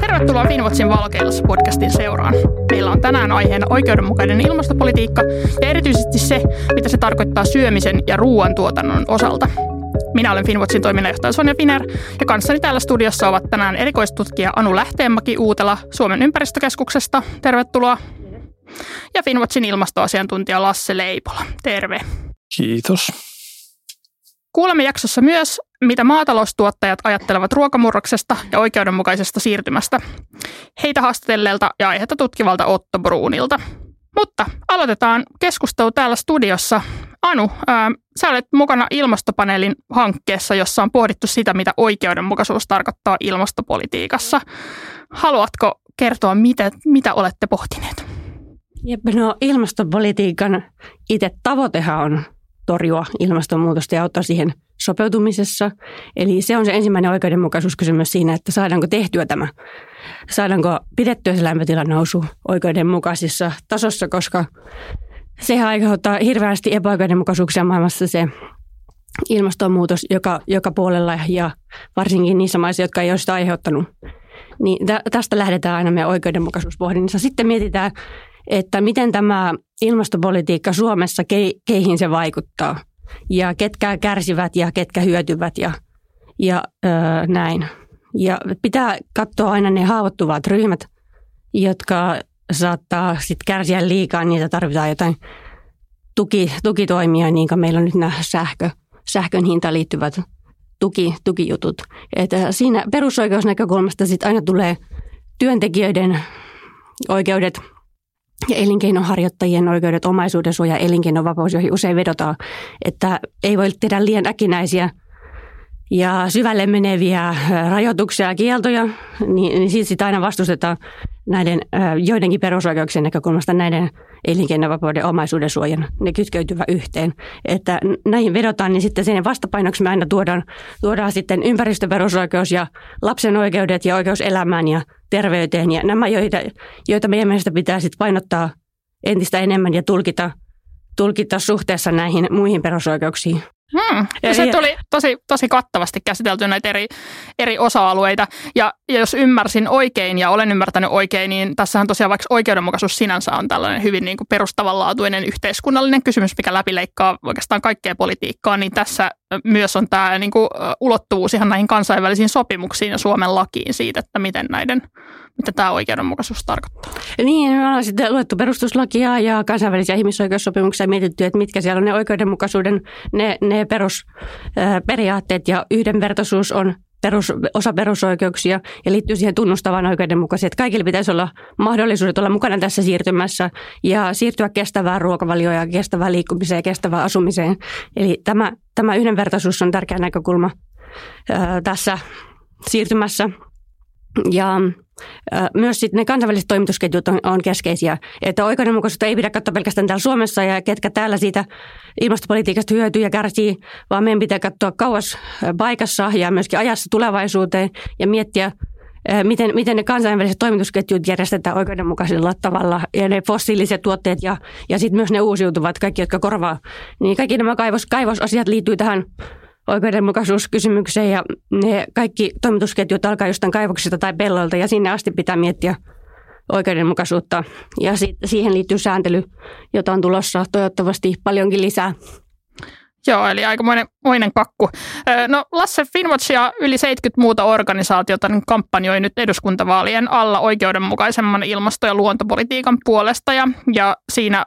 Tervetuloa Finnwatchin Valkeilassa podcastin seuraan. Meillä on tänään aiheena oikeudenmukainen ilmastopolitiikka ja erityisesti se, mitä se tarkoittaa syömisen ja ruoantuotannon osalta. Minä olen Finnwatchin toiminnanjohtaja Sonja Piner ja kanssani täällä studiossa ovat tänään erikoistutkija Anu Lähteenmäki-Uutela Suomen ympäristökeskuksesta. Tervetuloa. Ja Finnwatchin ilmastoasiantuntija Lasse Leipola. Terve. Kiitos. Kuulemme jaksossa myös, mitä maataloustuottajat ajattelevat ruokamurroksesta ja oikeudenmukaisesta siirtymästä. Heitä haastatelleelta ja aihetta tutkivalta Otto Bruunilta. Mutta aloitetaan keskustelu täällä studiossa. Anu, sä olet mukana Ilmastopaneelin hankkeessa, jossa on pohdittu sitä, mitä oikeudenmukaisuus tarkoittaa ilmastopolitiikassa. Haluatko kertoa, mitä olette pohtineet? Jep, no ilmastopolitiikan itse tavoitehan on torjua ilmastonmuutosta ja auttaa siihen sopeutumisessa. Eli se on se ensimmäinen oikeudenmukaisuuskysymys siinä, että saadaanko tehtyä tämä, saadaanko pidettyä se lämpötilan nousu oikeudenmukaisessa tasossa, koska sehän aiheuttaa hirveästi epäoikeudenmukaisuuksia maailmassa se ilmastonmuutos joka puolella ja varsinkin niissä maissa, jotka ei ole sitä aiheuttanut. Niin tästä lähdetään aina meidän oikeudenmukaisuuspohdinnassa. Sitten mietitään, että miten tämä ilmastopolitiikka Suomessa, keihin se vaikuttaa ja ketkä kärsivät ja ketkä hyötyvät ja näin. Ja pitää katsoa aina ne haavoittuvat ryhmät, jotka saattaa sitten kärsiä liikaa, niitä tarvitaan jotain tukitoimia, niin kuin meillä on nyt nämä sähkön hintaan liittyvät tukijutut. Että siinä perusoikeusnäkökulmasta sitten aina tulee työntekijöiden oikeudet ja elinkeinonharjoittajien oikeudet, omaisuuden suoja, elinkeinovapaus, joihin usein vedotaan, että ei voi tehdä liian äkkinäisiä ja syvälle meneviä rajoituksia ja kieltoja, niin siitä sitten aina vastustetaan näiden joidenkin perusoikeuksien näkökulmasta näiden elinkeinovapauden omaisuuden suojan, ne kytkeytyvät yhteen. Että näihin vedotaan, niin sitten sen vastapainoksi me aina tuodaan sitten ympäristöperusoikeus ja lapsen oikeudet ja oikeus elämään ja terveyteen. Ja nämä, joita meidän mielestä pitää sitten painottaa entistä enemmän ja tulkita suhteessa näihin muihin perusoikeuksiin. Se tuli tosi kattavasti käsitelty näitä eri osa-alueita ja jos ymmärsin oikein ja olen ymmärtänyt oikein, niin tässähän tosiaan vaikka oikeudenmukaisuus sinänsä on tällainen hyvin niin kuin perustavanlaatuinen yhteiskunnallinen kysymys, mikä läpileikkaa oikeastaan kaikkea politiikkaa, niin tässä myös on tämä niin kuin ulottuvuus ihan näihin kansainvälisiin sopimuksiin ja Suomen lakiin siitä, että mitä tämä oikeudenmukaisuus tarkoittaa. Niin, me ollaan sitten luettu perustuslakia ja kansainvälisiä ihmisoikeussopimuksia ja mietitty, että mitkä siellä on ne oikeudenmukaisuuden, ne perusperiaatteet ja yhdenvertaisuus on osa perusoikeuksia ja liittyy siihen tunnustavaan oikeudenmukaisuuteen, että kaikilla pitäisi olla mahdollisuudet olla mukana tässä siirtymässä ja siirtyä kestävään ruokavalioon ja kestävään liikkumiseen ja kestävään asumiseen. Eli tämä yhdenvertaisuus on tärkeä näkökulma tässä siirtymässä. Ja myös sitten ne kansainväliset toimitusketjut on keskeisiä, että oikeudenmukaisuutta ei pidä katsoa pelkästään täällä Suomessa ja ketkä täällä siitä ilmastopolitiikasta hyötyy ja kärsii, vaan meidän pitää katsoa kauas paikassa ja myöskin ajassa tulevaisuuteen ja miettiä, miten ne kansainväliset toimitusketjut järjestetään oikeudenmukaisella tavalla ja ne fossiiliset tuotteet ja sitten myös ne uusiutuvat, kaikki jotka korvaa, niin kaikki nämä kaivosasiat liittyy tähän oikeudenmukaisuuskysymykseen ja ne kaikki toimitusketjut alkaa jostain kaivoksista tai pelloilta ja sinne asti pitää miettiä oikeudenmukaisuutta. Ja siihen liittyy sääntely, jota on tulossa toivottavasti paljonkin lisää. Joo, eli aikamoinen kakku. No Lasse, Finnwatch ja yli 70 muuta organisaatiota kampanjoi nyt eduskuntavaalien alla oikeudenmukaisemman ilmasto- ja luontopolitiikan puolesta ja siinä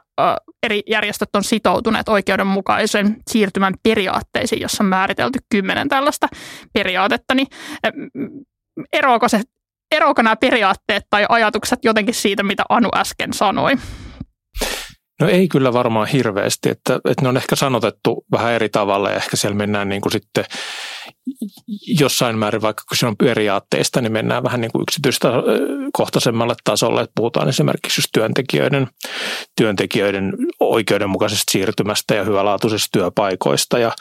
eri järjestöt on sitoutuneet oikeudenmukaisen siirtymän periaatteisiin, jossa on määritelty 10 tällaista periaatetta. Niin, eroako nämä periaatteet tai ajatukset jotenkin siitä, mitä Anu äsken sanoi? No ei kyllä varmaan hirveästi, että ne on ehkä sanotettu vähän eri tavalla ja ehkä siellä mennään niin kuin sitten jossain määrin, vaikka kun se on periaatteista, niin mennään vähän niin kuin yksityiskohtaisemmalle tasolle, että puhutaan esimerkiksi just työntekijöiden oikeudenmukaisesta siirtymästä ja hyvälaatuisista työpaikoista ja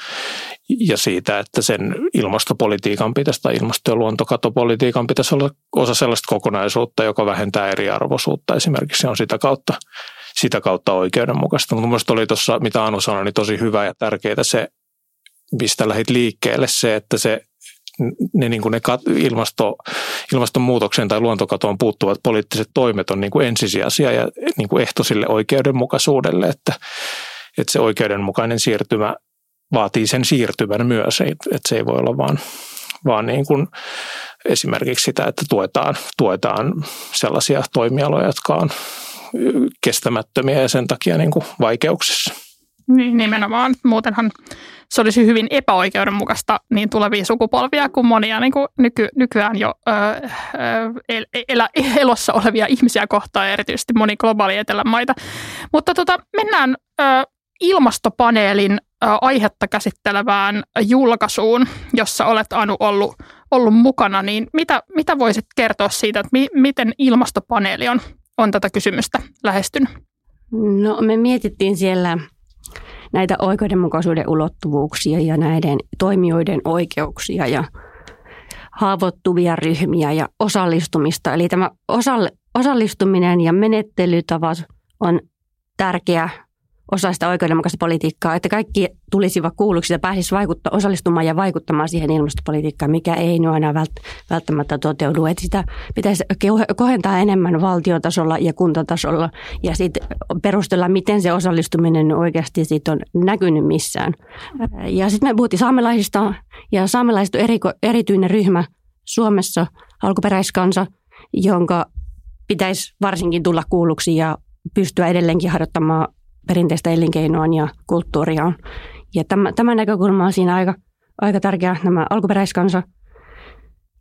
siitä, että sen ilmastopolitiikan pitäisi tai ilmasto- ja luontokatopolitiikan pitäisi olla osa sellaista kokonaisuutta, joka vähentää eriarvoisuutta esimerkiksi on sitä kautta oikeudenmukaista. Mutta minusta oli tuossa, mitä Anu sanoi, niin tosi hyvä ja tärkeää se, mistä lähdit liikkeelle, se, että se ilmastonmuutokseen tai luontokatoon puuttuvat poliittiset toimet on niin kuin ensisijaisia ja niin kuin ehto sille oikeudenmukaisuudelle, että se oikeudenmukainen siirtymä vaatii sen siirtymän myös, että se ei voi olla vaan niin kuin esimerkiksi sitä, että tuetaan sellaisia toimialoja, jotka on kestämättömiä ja sen takia niin kuin vaikeuksissa. Niin, nimenomaan. Muutenhan se olisi hyvin epäoikeudenmukaista niin tulevia sukupolvia kuin monia niin kuin nykyään jo elossa olevia ihmisiä kohtaan, erityisesti moni globaali etelämaita. Mutta mennään ilmastopaneelin aihetta käsittelevään julkaisuun, jossa olet, Anu, ollut mukana. Niin mitä voisit kertoa siitä, että miten ilmastopaneeli on tätä kysymystä lähestynyt? No, me mietittiin siellä näitä oikeudenmukaisuuden ulottuvuuksia ja näiden toimijoiden oikeuksia ja haavoittuvia ryhmiä ja osallistumista. Eli tämä osallistuminen ja menettelytavat on tärkeä osa sitä oikeudenmukaista politiikkaa, että kaikki tulisivat kuulluksi ja pääsisi osallistumaan ja vaikuttamaan siihen ilmastopolitiikkaan, mikä ei nyt aina välttämättä toteudu. Että sitä pitäisi kohentaa enemmän valtiotasolla ja kuntatasolla ja sitten perustella, miten se osallistuminen oikeasti siitä on näkynyt missään. Ja sitten me puhuttiin saamelaisista, ja saamelaiset on erityinen ryhmä Suomessa, alkuperäiskansa, jonka pitäisi varsinkin tulla kuulluksi ja pystyä edelleenkin harjoittamaan perinteistä elinkeinoa ja kulttuuriaan. Ja tämä näkökulma on siinä aika tärkeä, nämä alkuperäiskansa.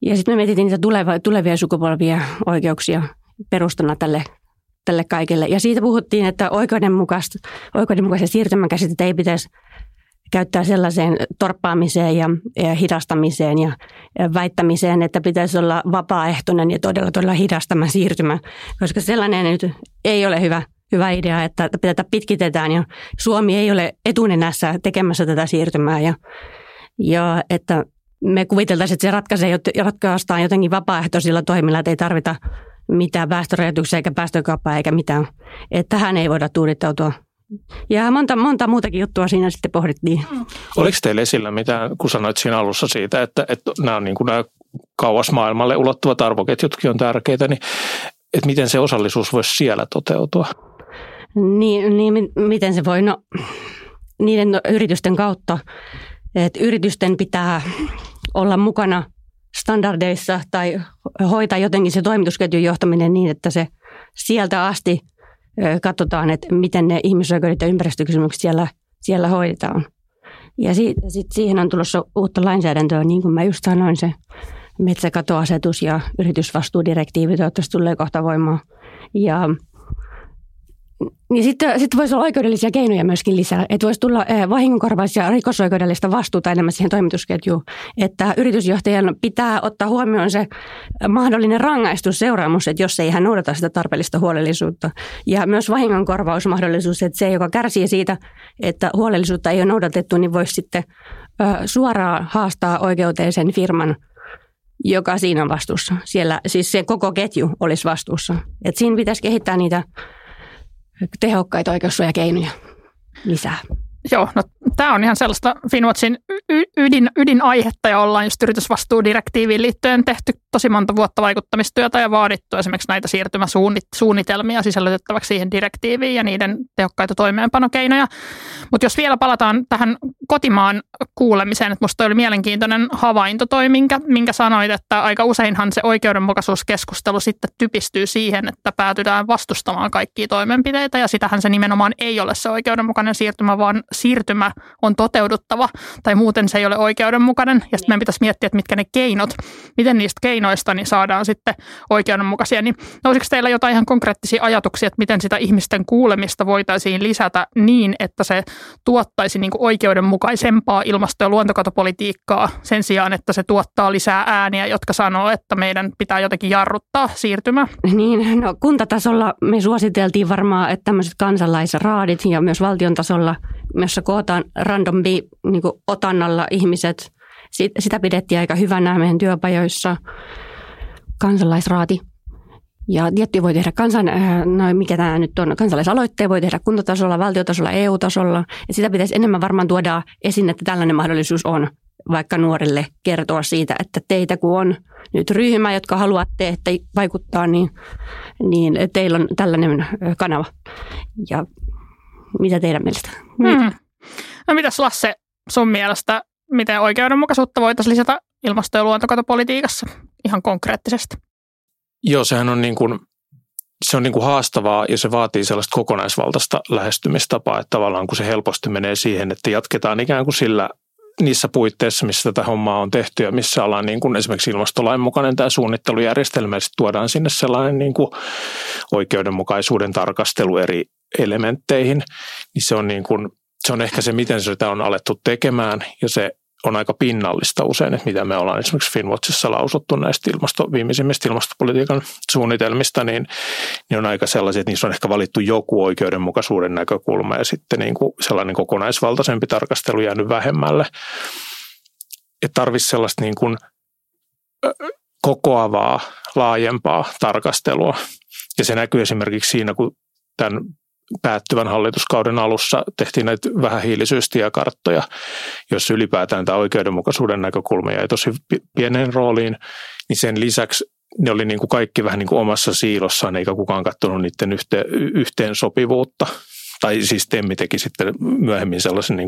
Ja sitten me mietittiin niitä tulevia sukupolvia oikeuksia perustana tälle kaikille. Ja siitä puhuttiin, että oikeudenmukaisen siirtymän käsitettä ei pitäisi käyttää sellaiseen torppaamiseen ja hidastamiseen ja väittämiseen, että pitäisi olla vapaaehtoinen ja todella hidastama siirtymä, koska sellainen nyt ei ole hyvä idea, että tätä pitkitetään ja Suomi ei ole etunenässä tekemässä tätä siirtymää ja että me kuviteltaisiin, että se ratkaistaan jotenkin vapaaehtoisilla toimilla, että ei tarvita mitään päästörajoituksia eikä päästökauppaa eikä mitään. Että tähän ei voida tuudittautua. Ja monta muutakin juttua siinä sitten pohdittiin. Oliko teillä esillä mitään, kun sanoit siinä alussa siitä, että nämä on niin kuin nämä kauas maailmalle ulottuvat arvoketjutkin on tärkeitä, niin että miten se osallisuus voisi siellä toteutua? Niin, miten se voi? No, niiden yritysten kautta, että yritysten pitää olla mukana standardeissa tai hoitaa jotenkin se toimitusketjun johtaminen niin, että se sieltä asti katsotaan, että miten ne ihmisoikeudet ja ympäristökysymykset siellä hoidetaan. Ja sit siihen on tulossa uutta lainsäädäntöä, niin kuin mä just sanoin, se metsäkatoasetus ja yritysvastuudirektiivi toivottavasti tulee kohta voimaan. Niin sitten voisi olla oikeudellisia keinoja myöskin lisää, että voisi tulla vahingonkorvaus ja rikosoikeudellista vastuuta enemmän siihen toimitusketjuun, että yritysjohtajan pitää ottaa huomioon se mahdollinen rangaistusseuraamus, että jos ei hän noudata sitä tarpeellista huolellisuutta ja myös vahingonkorvausmahdollisuus, että se, joka kärsii siitä, että huolellisuutta ei ole noudatettu, niin voisi sitten suoraan haastaa oikeuteen sen firman, joka siinä on vastuussa. Siellä, siis se koko ketju olisi vastuussa. Et siinä pitäisi kehittää niitä tehokkaita oikeussuojakeinoja lisää. Joo, no tämä on ihan sellaista Finnwatchin ydinaihetta ja ollaan just yritysvastuudirektiiviin liittyen tehty tosi monta vuotta vaikuttamistyötä ja vaadittu esimerkiksi näitä siirtymäsuunnitelmia sisällytettäväksi siihen direktiiviin ja niiden tehokkaita toimeenpanokeinoja. Mutta jos vielä palataan tähän kotimaan kuulemiseen, että musta oli mielenkiintoinen havainto toi, minkä sanoit, että aika useinhan se oikeudenmukaisuuskeskustelu sitten typistyy siihen, että päätytään vastustamaan kaikkia toimenpiteitä ja sitähän se nimenomaan ei ole se oikeudenmukainen siirtymä, vaan siirtymä on toteuduttava tai muuten se ei ole oikeudenmukainen ja sitten meidän pitäisi miettiä, että mitkä ne keinot, miten niistä keinoista niin saadaan sitten oikeudenmukaisia. Niin nousiko teillä jotain ihan konkreettisia ajatuksia, että miten sitä ihmisten kuulemista voitaisiin lisätä niin, että se tuottaisi niin kuin oikeudenmukaisempaa ilmasto- ja luontokatopolitiikkaa sen sijaan, että se tuottaa lisää ääniä, jotka sanoo, että meidän pitää jotenkin jarruttaa siirtymä? Niin, no kuntatasolla me suositeltiin varmaan, että tämmöiset kansalaisraadit ja myös valtion tasolla, jossa kootaan randombi niin kuin otannalla ihmiset. Sitä pidettiin aika hyvänä meidän työpajoissa. Kansalaisraati. Ja tiettyjä voi tehdä kansalaisaloitteen voi tehdä kuntatasolla, valtiotasolla, EU-tasolla. Et sitä pitäisi enemmän varmaan tuoda esiin, että tällainen mahdollisuus on vaikka nuorille kertoa siitä, että teitä kun on nyt ryhmä, jotka haluatte että vaikuttaa, niin teillä on tällainen kanava. Ja mitä teidän mielestä? No mitäs Lasse, sun mielestä, miten oikeudenmukaisuutta voitaisiin lisätä ilmasto- ja luontokatopolitiikassa ihan konkreettisesti? Joo, sehän on se on haastavaa ja se vaatii sellaista kokonaisvaltaista lähestymistapaa, että tavallaan kun se helposti menee siihen, että jatketaan ikään kuin sillä niissä puitteissa, missä tätä hommaa on tehty ja missä ollaan esimerkiksi ilmastolain mukainen tämä suunnittelujärjestelmä, ja sitten tuodaan sinne sellainen oikeudenmukaisuuden tarkastelu eri elementteihin, niin se on se on ehkä se, miten sitä on alettu tekemään, ja se on aika pinnallista usein, että mitä me ollaan esimerkiksi Finnwatchissa lausuttu näistä viimeisimmistä ilmastopolitiikan suunnitelmista, niin on aika sellaisia, että niissä on ehkä valittu joku oikeudenmukaisuuden näkökulma, ja sitten sellainen kokonaisvaltaisempi tarkastelu jäänyt vähemmälle. Että tarvitsisi sellaista kokoavaa, laajempaa tarkastelua, ja se näkyy esimerkiksi siinä, kun tämän päättyvän hallituskauden alussa tehtiin näitä vähähiilisyystiekarttoja, jossa ylipäätään tämä oikeudenmukaisuuden näkökulma jäi tosi pienen rooliin, niin sen lisäksi ne oli kaikki vähän omassa siilossaan, eikä kukaan katsonut niiden yhteensopivuutta. Tai siis Temmi teki sitten myöhemmin sellaisen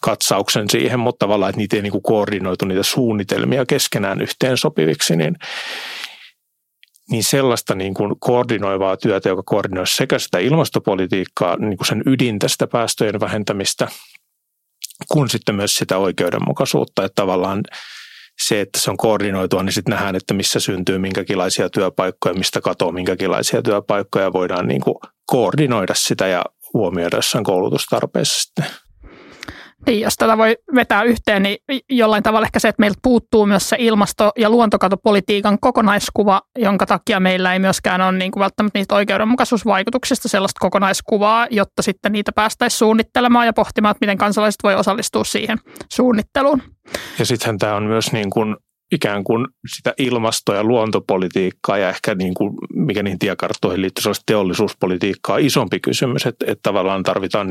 katsauksen siihen, mutta tavallaan, että niitä ei koordinoitu niitä suunnitelmia keskenään yhteensopiviksi, niin sellaista koordinoivaa työtä, joka koordinoi sekä sitä ilmastopolitiikkaa, sen ydintä, sitä päästöjen vähentämistä, kuin sitten myös sitä oikeudenmukaisuutta. Että tavallaan se, että se on koordinoitua, niin sitten nähdään, että missä syntyy minkäkinlaisia työpaikkoja, mistä katoaa minkäkinlaisia työpaikkoja, voidaan koordinoida sitä ja huomioida jossain koulutustarpeessa sitten. Niin, jos tätä voi vetää yhteen, niin jollain tavalla ehkä se, että meiltä puuttuu myös se ilmasto- ja luontokatopolitiikan kokonaiskuva, jonka takia meillä ei myöskään ole välttämättä niistä oikeudenmukaisuusvaikutuksista sellaista kokonaiskuvaa, jotta sitten niitä päästäisiin suunnittelemaan ja pohtimaan, että miten kansalaiset voi osallistua siihen suunnitteluun. Ja sittenhän tämä on myös ikään kuin sitä ilmasto- ja luontopolitiikkaa ja ehkä mikä niihin tiekarttoihin liittyy sellaista teollisuuspolitiikkaa isompi kysymys, että tavallaan tarvitaan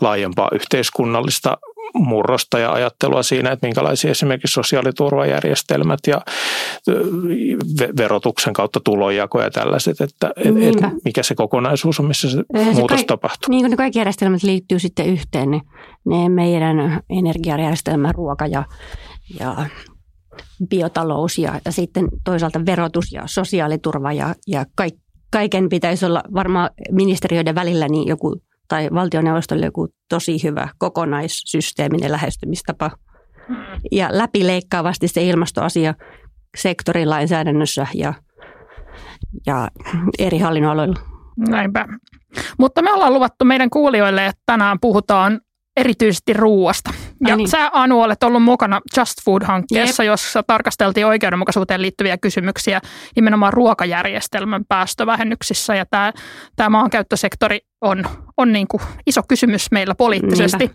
laajempaa yhteiskunnallista murrosta ja ajattelua siinä, että minkälaisia esimerkiksi sosiaaliturvajärjestelmät ja verotuksen kautta tulonjako ja tällaiset, että mikä se kokonaisuus on, missä se muutos tapahtuu. Niin kuin ne kaikki järjestelmät liittyy sitten yhteen, ne meidän energiajärjestelmä, ruoka ja biotalous ja sitten toisaalta verotus ja sosiaaliturva ja kaiken pitäisi olla varmaan ministeriöiden välillä niin joku tai valtioneuvostolle joku tosi hyvä kokonaissysteeminen lähestymistapa. Ja läpileikkaavasti se ilmastoasia sektorin lainsäädännössä ja eri hallinnonaloilla. Näinpä. mutta me ollaan luvattu meidän kuulijoille, että tänään puhutaan erityisesti ruuasta. Ja niin. Sä, Anu, olet ollut mukana Just Food-hankkeessa, jossa tarkasteltiin oikeudenmukaisuuteen liittyviä kysymyksiä nimenomaan ruokajärjestelmän päästövähennyksissä. Ja tämä maankäyttösektori on iso kysymys meillä poliittisesti.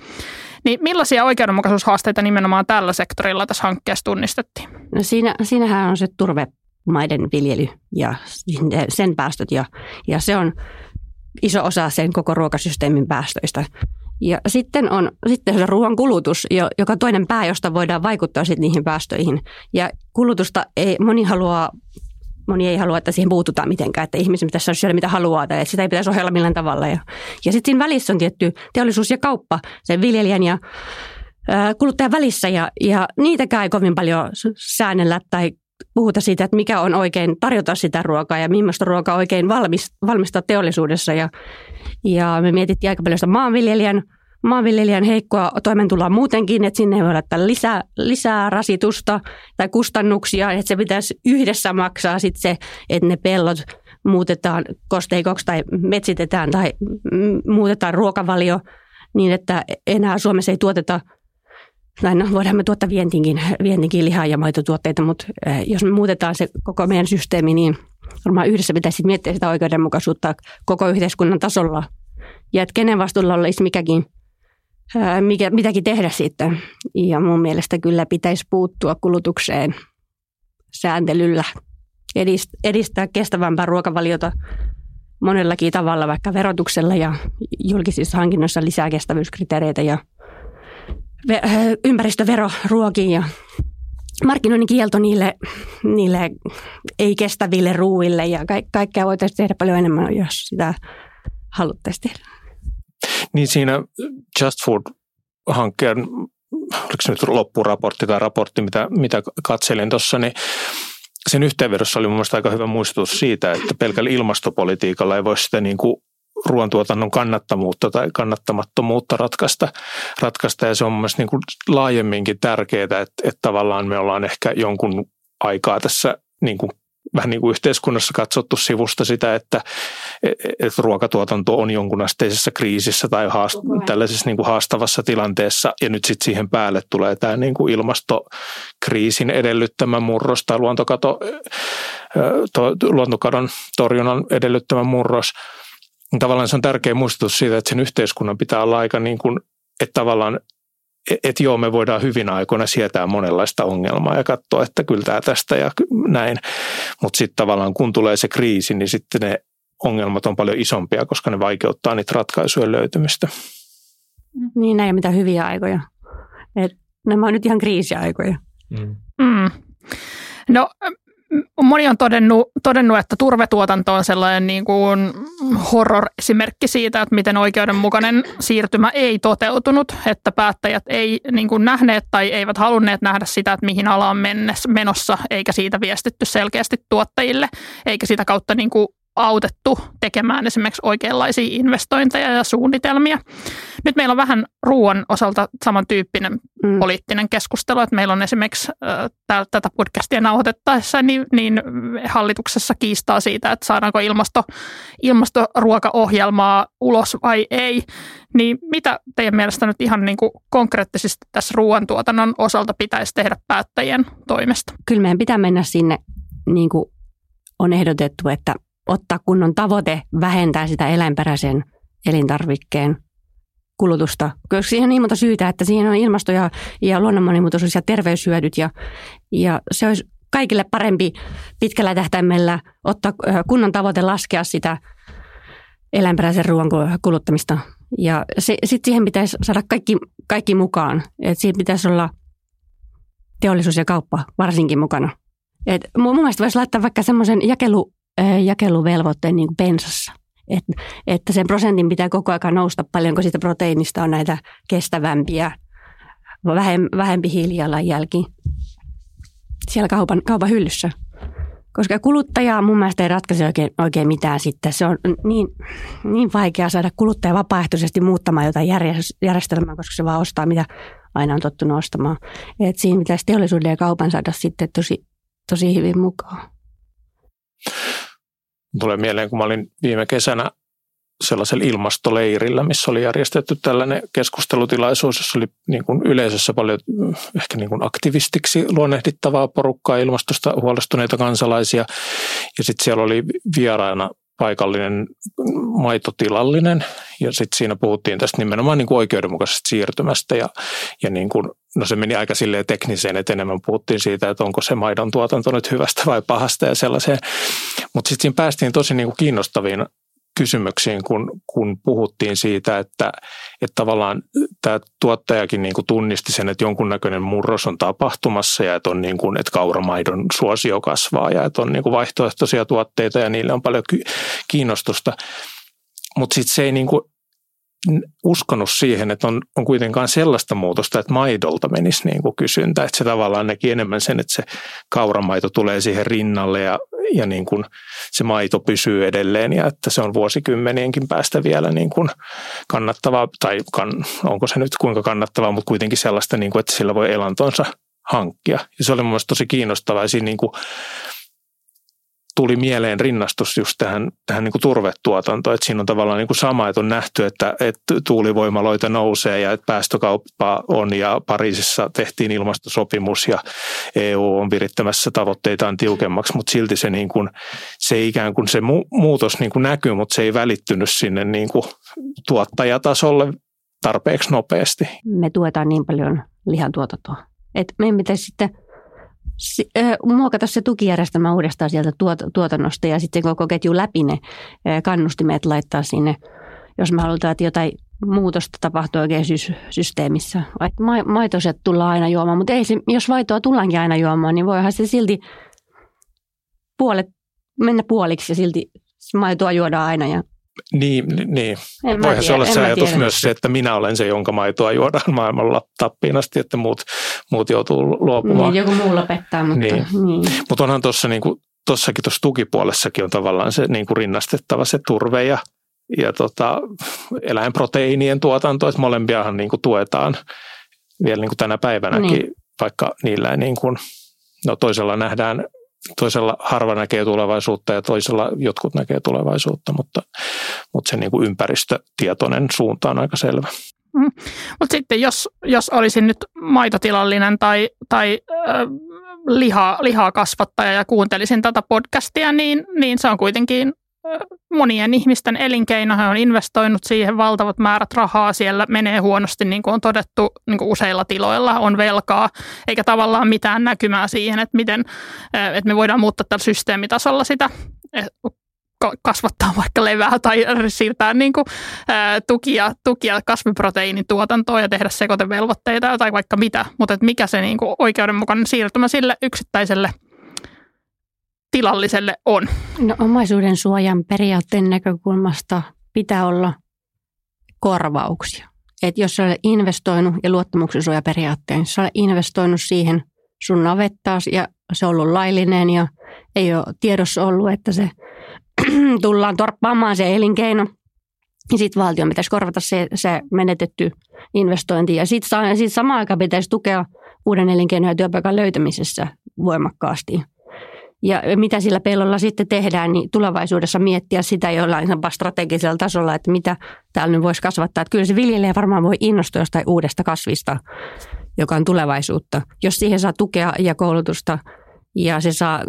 Niin millaisia oikeudenmukaisuushaasteita nimenomaan tällä sektorilla tässä hankkeessa tunnistettiin? No siinähän on se turvemaiden viljely ja sen päästöt. Ja se on iso osa sen koko ruokasysteemin päästöistä. Ja sitten on se ruoan kulutus, joka toinen pää, josta voidaan vaikuttaa sitten niihin päästöihin. Ja kulutusta moni ei halua, että siihen puututaan mitenkään, että ihmisen pitäisi saada syödä mitä haluaa tai sitä ei pitäisi ohjella millään tavalla. Ja sitten siinä välissä on tietty teollisuus ja kauppa sen viljelijän ja kuluttajan välissä ja niitäkään ei kovin paljon säännellä tai puhuta siitä, että mikä on oikein tarjota sitä ruokaa ja millaista ruokaa oikein valmistaa teollisuudessa. Ja me mietittiin aika paljon sitä maanviljelijän heikkoa toimeentuloa muutenkin, että sinne ei voi laittaa lisää rasitusta tai kustannuksia, että se pitäisi yhdessä maksaa sitten se, että ne pellot muutetaan kosteikoksi tai metsitetään tai muutetaan ruokavalio niin, että enää Suomessa ei tuoteta. No, voidaan me tuottaa vientinkin lihaa ja maitotuotteita, mutta jos me muutetaan se koko meidän systeemi, niin varmaan yhdessä pitäisi miettiä sitä oikeudenmukaisuutta koko yhteiskunnan tasolla. Ja että kenen vastuulla olisi mitäkin tehdä siitä. Ja mun mielestä kyllä pitäisi puuttua kulutukseen sääntelyllä, edistää kestävämpää ruokavaliota monellakin tavalla, vaikka verotuksella ja julkisissa hankinnoissa lisää kestävyyskriteereitä ja ympäristövero ruokiin ja markkinoinnin kielto niille ei-kestäville ruuille ja kaikkea voitaisiin tehdä paljon enemmän, jos sitä haluttaisiin tehdä. Niin siinä Just Food-hankkeen, oliko se nyt loppuraportti tai raportti, mitä katselin tuossa, niin sen yhteenvedossa oli mun mielestä aika hyvä muistutus siitä, että pelkällä ilmastopolitiikalla ei voi sitä niin kuin ruoantuotannon kannattavuutta tai kannattamattomuutta ratkaista ja se on mun mielestä niin kuin laajemminkin tärkeää, että tavallaan me ollaan ehkä jonkun aikaa tässä niin kuin vähän niin kuin yhteiskunnassa katsottu sivusta sitä, että ruokatuotanto on jonkunasteisessa kriisissä tai tällaisessa niin kuin haastavassa tilanteessa. Ja nyt sitten siihen päälle tulee tämä niin kuin ilmastokriisin edellyttämä murros tai luontokadon torjunnan edellyttämä murros. Tavallaan se on tärkeä muistutus siitä, että sen yhteiskunnan pitää olla aika niin kuin, että tavallaan, että joo, me voidaan hyvin aikoina sietää monenlaista ongelmaa ja katsoa, että kyllä tämä tästä ja näin. Mutta sitten tavallaan kun tulee se kriisi, niin sitten ne ongelmat on paljon isompia, koska ne vaikeuttaa niitä ratkaisujen löytymistä. Niin näin, mitä hyviä aikoja. Et nämä on nyt ihan kriisiaikoja. No moni on todennut, että turvetuotanto on sellainen niin kuin horror-esimerkki siitä, että miten oikeudenmukainen siirtymä ei toteutunut, että päättäjät ei niin kuin nähneet tai eivät halunneet nähdä sitä, että mihin ala on menossa, eikä siitä viestitty selkeästi tuottajille, eikä sitä kautta niin kuin autettu tekemään esimerkiksi oikeanlaisia investointeja ja suunnitelmia. Nyt meillä on vähän ruoan osalta samantyyppinen poliittinen keskustelu, että meillä on esimerkiksi tätä podcastia nauhoitettaessa, niin hallituksessa kiistaa siitä, että saadaanko ilmastoruokaohjelmaa ulos vai ei. Niin mitä teidän mielestä nyt ihan niin kuin konkreettisesti tässä ruoantuotannon osalta pitäisi tehdä päättäjien toimesta? Kyllä meidän pitää mennä sinne, niin kuin on ehdotettu, että ottaa kunnon tavoite vähentää sitä eläinperäisen elintarvikkeen kulutusta. Kyllä siihen on niin monta syytä, että siihen on ilmasto ja luonnon monimuotoisuus ja terveyshyödyt. Ja se olisi kaikille parempi pitkällä tähtäimellä ottaa kunnon tavoite laskea sitä eläinperäisen ruoan kuluttamista. Ja sitten siihen pitäisi saada kaikki mukaan. Et siihen pitäisi olla teollisuus ja kauppa varsinkin mukana. Et mun mielestä voisi laittaa vaikka semmoisen jakeluvelvoitteen niin kuin bensassa. Että sen prosentin pitää koko ajan nousta paljonko siitä proteiinista on näitä kestävämpiä, vähempi hiilijalanjälki siellä kaupan hyllyssä. Koska kuluttajaa mun mielestä ei ratkaise oikein mitään sitten. Se on niin vaikea saada kuluttaja vapaaehtoisesti muuttamaan jotain järjestelmää, koska se vaan ostaa mitä aina on tottunut ostamaan. Et siinä pitäisi teollisuuden ja kaupan saada sitten tosi hyvin mukaan. Tulee mieleen, kun mä olin viime kesänä sellaisella ilmastoleirillä, missä oli järjestetty tällainen keskustelutilaisuus, jossa oli niin kuin yleisössä paljon ehkä niin kuin aktivistiksi luonnehdittavaa porukkaa, ilmastosta huolestuneita kansalaisia. Ja sitten siellä oli vieraana paikallinen maitotilallinen ja sitten siinä puhuttiin tästä nimenomaan niin kuin oikeudenmukaisesta siirtymästä ja niin kuin, no se meni aika silleen tekniseen, että enemmän puhuttiin siitä, että onko se maidon tuotanto nyt hyvästä vai pahasta ja sellaiseen. Mutta sitten siinä päästiin tosi niin kuin kiinnostaviin kysymyksiin, kun puhuttiin siitä, että tavallaan tämä tuottajakin niin kuin tunnisti sen, että jonkunnäköinen murros on tapahtumassa ja että, on niin kuin, että kauramaidon suosio kasvaa ja että on niin kuin vaihtoehtoisia tuotteita ja niille on paljon kiinnostusta. Mutta sitten se ei niin kuin uskonut siihen, että on kuitenkaan sellaista muutosta, että maidolta menisi niin kuin kysyntä. Että se tavallaan näki enemmän sen, että se kauramaito tulee siihen rinnalle ja niin kuin se maito pysyy edelleen ja että se on vuosikymmenienkin päästä vielä niin kuin kannattavaa, tai onko se nyt kuinka kannattavaa, mutta kuitenkin sellaista, niin kuin, että sillä voi elantonsa hankkia. Ja se oli mun mielestä tosi kiinnostavaa ja siinä niin kuin tuli mieleen rinnastus just tähän niin kuin turvetuotantoon, että siinä on tavallaan niin kuin sama, että on nähty, että tuulivoimaloita nousee ja että päästökauppa on ja Pariisissa tehtiin ilmastosopimus ja EU on virittämässä tavoitteitaan tiukemmaksi, mutta silti se, niin kuin, se ikään kuin se muutos niin kuin näkyy, mutta se ei välittynyt sinne niin kuin tuottajatasolle tarpeeksi nopeasti. Me tuetaan niin paljon lihantuotantoa, että meidän pitäisi sitten muokata se tukijärjestelmä uudestaan sieltä tuotannosta ja sitten koko ketju läpi ne kannustimet laittaa sinne. Jos me halutaan, että jotain muutosta tapahtuu oikein systeemissä. Maitoiset tullaan aina juomaan, mutta ei se, jos maitoa tullaankin aina juomaan, niin voihan se silti mennä puoliksi ja silti maitoa juodaan aina. Ja... Niin. Voihan se olla se ajatus myös se, että minä olen se, jonka maitoa juodaan maailmalla tappiin asti, että muut joutuu luopumaan. Niin, joku muu lopettaa, mutta... Niin. Mutta onhan tuossa niinku, tuossakin tuossa tukipuolessakin on tavallaan se niinku rinnastettava se turve ja eläinproteiinien tuotanto, että molempiahan niinku tuetaan vielä niinku tänä päivänäkin, vaikka niillä niinku, toisella nähdään, toisella harva näkee tulevaisuutta ja toisella jotkut näkee tulevaisuutta, mutta se niinku ympäristötietoinen suunta on aika selvä. Mm. Mutta sitten jos olisin nyt maitotilallinen tai lihaa kasvattaja ja kuuntelisin tätä podcastia, niin se on kuitenkin monien ihmisten elinkeino. He on investoinut siihen valtavat määrät rahaa. Siellä menee huonosti, niin kuin on todettu, niin kuin useilla tiloilla on velkaa, eikä tavallaan mitään näkymää siihen, että me voidaan muuttaa tällä systeemitasolla sitä, kasvattaa vaikka levää tai siirtää niin kuin tukia kasviproteiinituotantoon ja tehdä sekoitevelvoitteita tai vaikka mitä. Mutta mikä se niin kuin oikeudenmukainen siirtymä sille yksittäiselle tilalliselle on? No, omaisuuden suojan periaatteen näkökulmasta pitää olla korvauksia. Et jos sä olet investoinut ja luottamuksen suojaperiaatteen, jos sä olet investoinut siihen sun navettaas ja se on ollut laillinen ja ei ole tiedossa ollut, että se tullaan torppaamaan se elinkeino, ja sitten valtion pitäisi korvata se menetetty investointi. Ja sitten samaan aikaan pitäisi tukea uuden elinkeinon ja työpaikan löytämisessä voimakkaasti. Ja mitä sillä pelolla sitten tehdään, niin tulevaisuudessa miettiä sitä jollain strategisella tasolla, että mitä täällä nyt voisi kasvattaa. Että kyllä se viljelijä varmaan voi innostua jostain uudesta kasvista, joka on tulevaisuutta, jos siihen saa tukea ja koulutusta ja se saa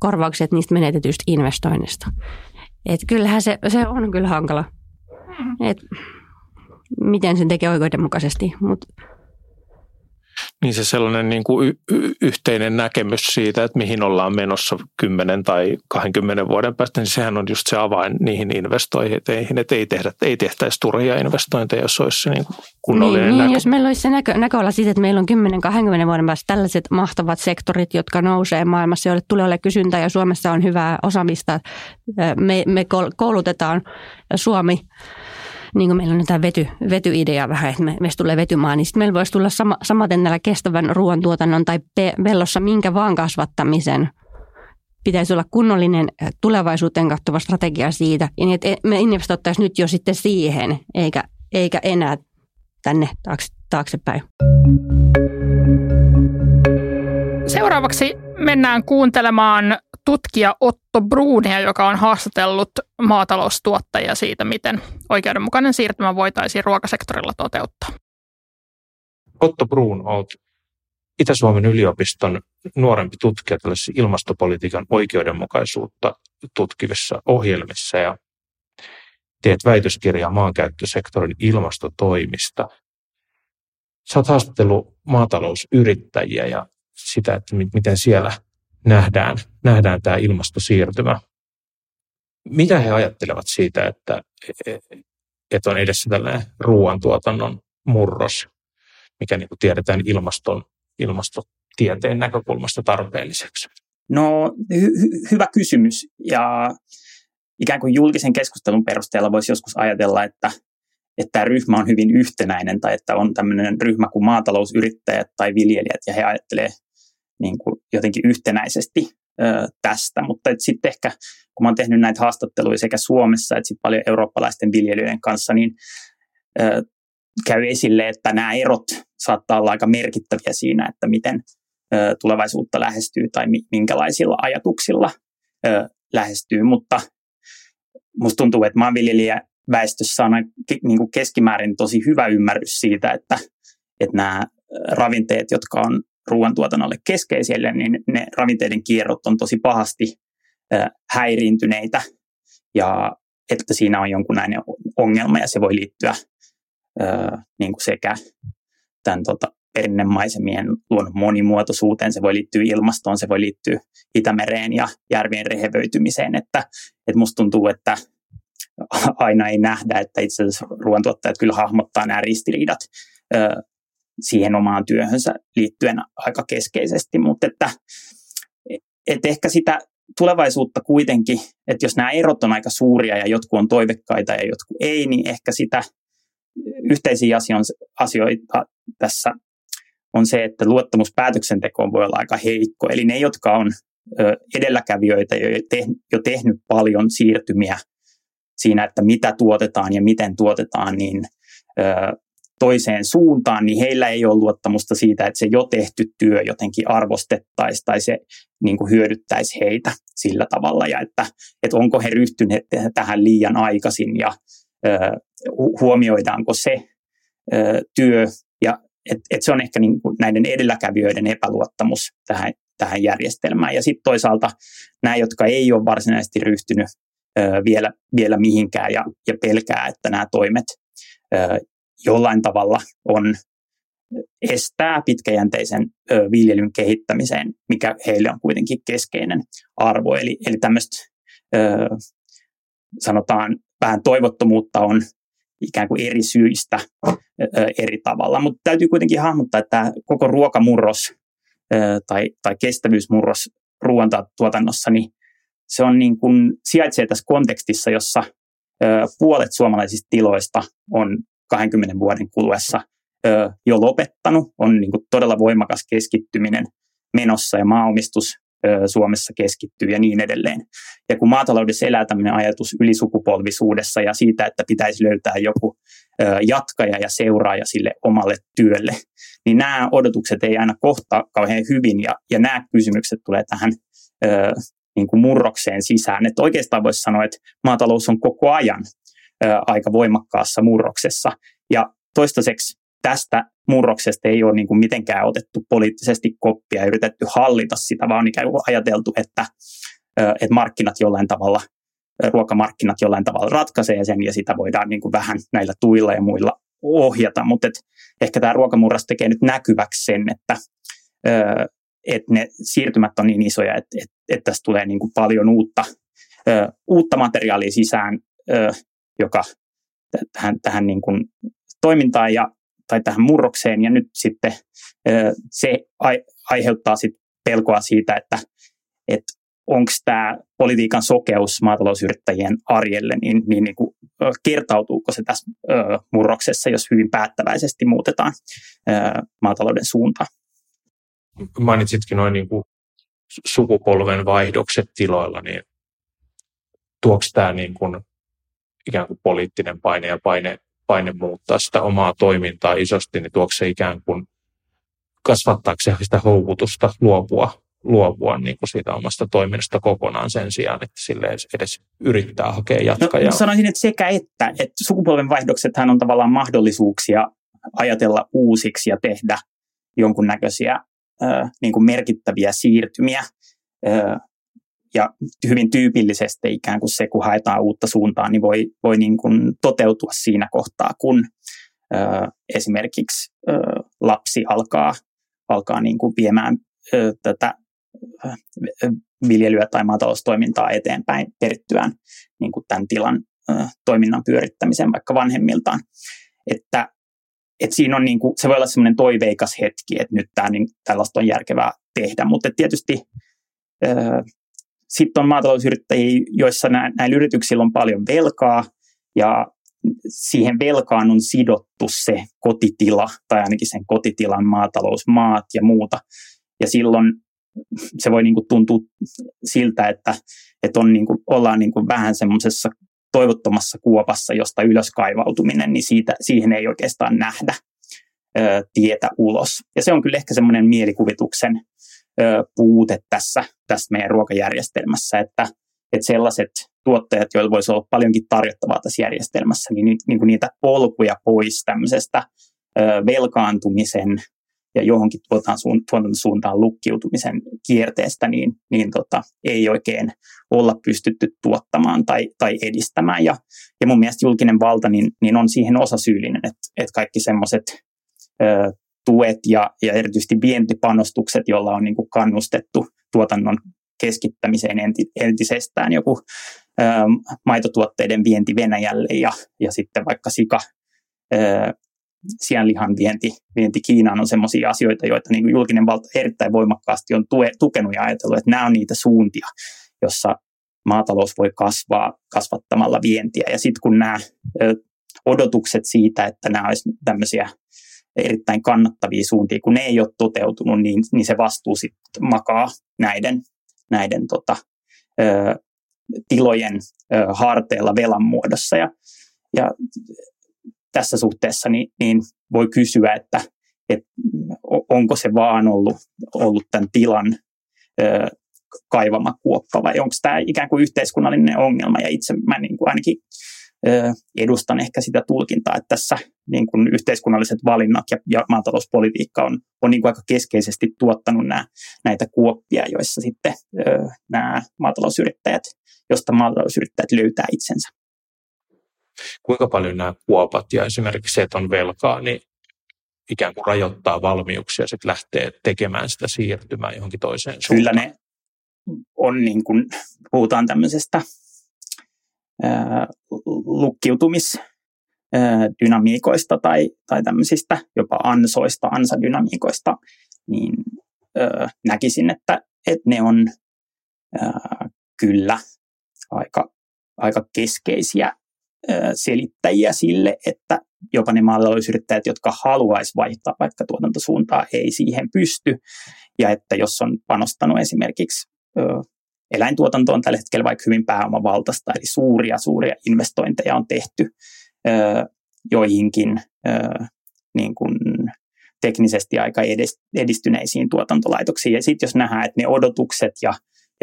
korvaukset niistä menetetyistä investoinnista. Et kyllähän se on kyllä hankala, että miten sen tekee oikeudenmukaisesti. Niin se sellainen niin kuin yhteinen näkemys siitä, että mihin ollaan menossa 10 tai 20 vuoden päästä, niin sehän on just se avain niihin investointeihin, että ei tehtäisi turhia investointeja, jos olisi se niin kuin kunnollinen näkö. Niin, jos meillä olisi se näköala siitä, että meillä on 10-20 vuoden päästä tällaiset mahtavat sektorit, jotka nousee maailmassa, joille tulee olemaan kysyntää ja Suomessa on hyvää osaamista. Me koulutetaan Suomi. Niin kuin meillä on nyt tämä vetyidea vähän, että meistä tulee vetymaa, niin sitten meillä voisi tulla samaten näillä kestävän ruoantuotannon tai pellossa minkä vaan kasvattamisen. Pitäisi olla kunnollinen tulevaisuuteen kattava strategia siitä, ja niin, että me investoittaisiin nyt jo sitten siihen, eikä enää tänne taaksepäin. Seuraavaksi mennään kuuntelemaan tutkija Otto Bruunia, joka on haastatellut maataloustuottajia siitä, miten oikeudenmukainen siirtymä voitaisiin ruokasektorilla toteuttaa. Otto Bruun, olet Itä-Suomen yliopiston nuorempi tutkija tällaisessa ilmastopolitiikan oikeudenmukaisuutta tutkivissa ohjelmissa ja teet väitöskirjaa maankäyttösektorin ilmastotoimista. Sä oot haastellut maatalousyrittäjiä ja sitä, että miten siellä nähdään tämä ilmastosiirtymä. Mitä he ajattelevat siitä, että on edessä tällainen ruoantuotannon murros, mikä niin kuin tiedetään ilmastotieteen näkökulmasta tarpeelliseksi? No, hyvä kysymys. Ja ikään kuin julkisen keskustelun perusteella voisi joskus ajatella, että tämä ryhmä on hyvin yhtenäinen tai että on tämmöinen ryhmä kuin maatalousyrittäjät tai viljelijät ja he ajattelee niin kuin jotenkin yhtenäisesti tästä, mutta sitten ehkä kun olen tehnyt näitä haastatteluja sekä Suomessa että sit paljon eurooppalaisten viljelijöiden kanssa, niin käy esille, että nämä erot saattaa olla aika merkittäviä siinä, että miten tulevaisuutta lähestyy tai minkälaisilla ajatuksilla lähestyy, mutta musta tuntuu, että maanviljelijäväestössä on niin kuin keskimäärin tosi hyvä ymmärrys siitä, että nämä ravinteet, jotka on ruoantuotannolle keskeiselle, niin ne ravinteiden kierrot on tosi pahasti häiriintyneitä ja että siinä on jonkunlainen ongelma ja se voi liittyä niin kuin sekä tämän perinnemaisemien luonnon monimuotoisuuteen, se voi liittyä ilmastoon, se voi liittyä Itämereen ja järvien rehevöitymiseen. Että musta tuntuu, että aina ei nähdä, että itse asiassa ruoantuottajat kyllä hahmottaa nämä ristiriidat siihen omaan työhönsä liittyen aika keskeisesti, mutta että ehkä sitä tulevaisuutta kuitenkin, että jos nämä erot on aika suuria ja jotkut on toivekkaita ja jotkut ei, niin ehkä sitä yhteisiä asioita tässä on se, että luottamus päätöksentekoon voi olla aika heikko. Eli ne, jotka on edelläkävijöitä jo tehnyt paljon siirtymiä siinä, että mitä tuotetaan ja miten tuotetaan, niin toiseen suuntaan, niin heillä ei ole luottamusta siitä, että se jo tehty työ jotenkin arvostettaisiin tai se niin kuin hyödyttäisi heitä sillä tavalla, ja että onko he ryhtyneet tähän liian aikaisin ja huomioidaanko se työ, ja että se on ehkä niin kuin näiden edelläkävijöiden epäluottamus tähän järjestelmään. Ja sitten toisaalta nämä, jotka ei ole varsinaisesti ryhtynyt vielä mihinkään ja pelkää, että nämä toimet jollain tavalla estää pitkäjänteisen viljelyn kehittämiseen, mikä heille on kuitenkin keskeinen arvo. Eli tämmöistä sanotaan vähän toivottomuutta on ikään kuin eri syistä eri tavalla. Mutta täytyy kuitenkin hahmottaa, että tämä koko ruokamurros tai kestävyysmurros ruoantuotannossa, niin se on niin kuin, sijaitsee tässä kontekstissa, jossa puolet suomalaisista tiloista on 20 vuoden kuluessa jo lopettanut, on niin kuin todella voimakas keskittyminen menossa ja maanomistus Suomessa keskittyy ja niin edelleen. Ja kun maataloudessa elää tämmöinen ajatus ylisukupolvisuudessa ja siitä, että pitäisi löytää joku jatkaja ja seuraaja sille omalle työlle, niin nämä odotukset ei aina kohtaa kauhean hyvin ja nämä kysymykset tulee tähän niin kuin murrokseen sisään. Että oikeastaan voisi sanoa, että maatalous on koko ajan aika voimakkaassa murroksessa. Ja toistaiseksi tästä murroksesta ei ole niin kuin mitenkään otettu poliittisesti koppia ja yritetty hallita sitä, vaan on ikään kuin ajateltu, että ruokamarkkinat jollain tavalla ratkaisee sen ja sitä voidaan niin kuin vähän näillä tuilla ja muilla ohjata. Mutta ehkä tämä ruokamurros tekee nyt näkyväksi sen, että ne siirtymät on niin isoja, että tässä tulee niin kuin paljon uutta materiaalia sisään, joka tähän niin kuin toimintaan tai tähän murrokseen, ja nyt sitten se aiheuttaa sitten pelkoa siitä, että onko tämä politiikan sokeus maatalousyrittäjien arjelle, niin kuin kertautuuko se tässä murroksessa, jos hyvin päättäväisesti muutetaan maatalouden suuntaan. Mainitsitkin noin niin kuin sukupolven vaihdokset tiloilla, niin tuoksi tämä niin kuin ikään kuin poliittinen paine ja paine muuttaa sitä omaa toimintaa isosti, niin tuokse se ikään kuin kasvattaako se sitä houkutusta luopua niin kuin siitä omasta toiminnasta kokonaan sen sijaan, että sille edes yrittää hakea jatkajaa. No, sanoisin, että sekä että sukupolvenvaihdoksethan on tavallaan mahdollisuuksia ajatella uusiksi ja tehdä jonkunnäköisiä niin kuin merkittäviä siirtymiä. Ja hyvin tyypillisesti ikään kuin se, kun haetaan uutta suuntaa, niin voi niin kuin toteutua siinä kohtaa, kun esimerkiksi lapsi alkaa niin kuin viemään tätä viljelyä tai maataloustoimintaa eteenpäin perittyään niin kuin tämän tilan toiminnan pyörittämisen vaikka vanhemmiltaan. Että siinä on niin kuin, se voi olla semmoinen toiveikas hetki, että nyt tällaista on järkevää tehdä, mutta tietysti sitten on maatalousyrittäjiä, joissa näillä yrityksillä on paljon velkaa, ja siihen velkaan on sidottu se kotitila, tai ainakin sen kotitilan maatalousmaat ja muuta. Ja silloin se voi niinku tuntua siltä, että on niinku, ollaan niinku vähän semmoisessa toivottomassa kuopassa, josta ylöskaivautuminen, niin siihen ei oikeastaan nähdä tietä ulos. Ja se on kyllä ehkä semmoinen mielikuvituksen puute tässä meidän ruokajärjestelmässä, että sellaiset tuottajat, joilla voisi olla paljonkin tarjottavaa tässä järjestelmässä, niin kuin niitä polkuja pois tämmöisestä velkaantumisen ja johonkin tuotantosuuntaan lukkiutumisen kierteestä, niin ei oikein olla pystytty tuottamaan tai edistämään. Ja mun mielestä julkinen valta niin on siihen osasyyllinen, että kaikki semmoiset tuet ja erityisesti vientipanostukset, joilla on niin kuin kannustettu tuotannon keskittämiseen entisestään. Joku maitotuotteiden vienti Venäjälle ja sitten vaikka sianlihan vienti Kiinaan on semmoisia asioita, joita niin kuin julkinen valta erittäin voimakkaasti on tukenut ja ajatellut, että nämä on niitä suuntia, jossa maatalous voi kasvattamalla vientiä. Ja sitten kun nämä odotukset siitä, että nämä olisi tämmöisiä erittäin kannattavia suuntia, kun ne ei ole toteutunut, niin se vastuu sitten makaa näiden tilojen harteilla velan muodossa. Ja tässä suhteessa niin voi kysyä, että onko se vaan ollut tämän tilan kaivama kuoppa vai onko tämä ikään kuin yhteiskunnallinen ongelma. Ja itse mä niin kuin ainakin edustan ehkä sitä tulkintaa, että tässä niin kuin yhteiskunnalliset valinnat ja maatalouspolitiikka on niin kuin aika keskeisesti tuottanut näitä kuoppia, joissa sitten nämä maatalousyrittäjät löytää itsensä. Kuinka paljon nämä kuopat ja esimerkiksi se, että on velkaa, niin ikään kuin rajoittaa valmiuksia sitten lähtee tekemään sitä siirtymää johonkin toiseen suuntaan? Kyllä ne on, niin kuin puhutaan tämmöisestä lukkiutumisdynamiikoista tai tämmöisistä jopa ansadynamiikoista, niin näkisin, että ne on kyllä aika keskeisiä selittäjiä sille, että jopa ne maatalousyrittäjät, jotka haluaisivat vaihtaa vaikka tuotantosuuntaa, ei siihen pysty. Ja että jos on panostanut esimerkiksi eläintuotantoon tällä hetkellä vaikka hyvin pääomavaltaista, eli suuria investointeja on tehty joihinkin niin kuin teknisesti aika edistyneisiin tuotantolaitoksiin. Ja sitten jos nähdään, että ne odotukset ja